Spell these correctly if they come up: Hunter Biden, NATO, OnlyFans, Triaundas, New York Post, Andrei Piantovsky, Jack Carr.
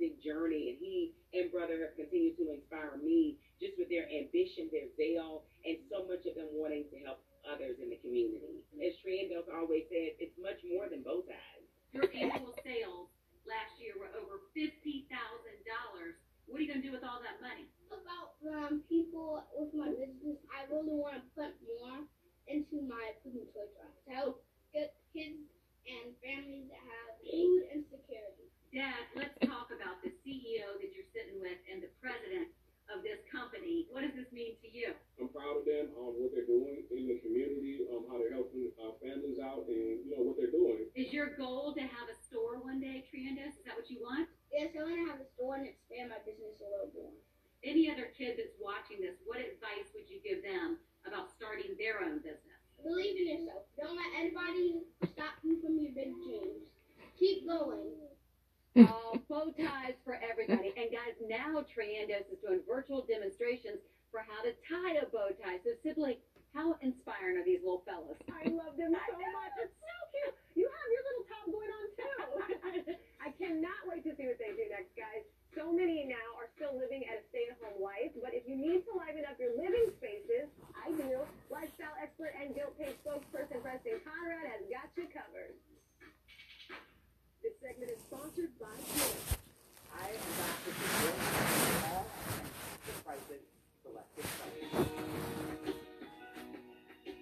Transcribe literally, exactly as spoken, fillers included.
music journey, and he and brother have continued to inspire me just with their ambition, their zeal, and so much of them wanting to help others in the community. As Triaundas always says, it's much more than bow ties. Your annual sales last year were over fifty thousand dollars. What are you going to do with all that money? About um, people with my business. I really want to put more into my food and toy drive to help get kids and families that have food insecurity. Dad, let's talk about the C E O that you're sitting with and the president of this company. What does this mean to you? I'm proud of them, um, what they're doing in the community, um, how they're helping our families out, and you know what they're doing. Is your goal to have a store one day, Triaundas? Is that what you want? Yes, I want to have a store and expand my business a little more. Any other kid that's watching this, what advice would you give them about starting their own business? Believe in yourself. Don't let anybody stop you from your big dreams. Keep going. Oh, bow ties for everybody. And guys, now Triaundas is doing virtual demonstrations for how to tie a bow tie. So Sibley, how inspiring are these little fellas? I love them so much. It's so cute. You have your little top going on too.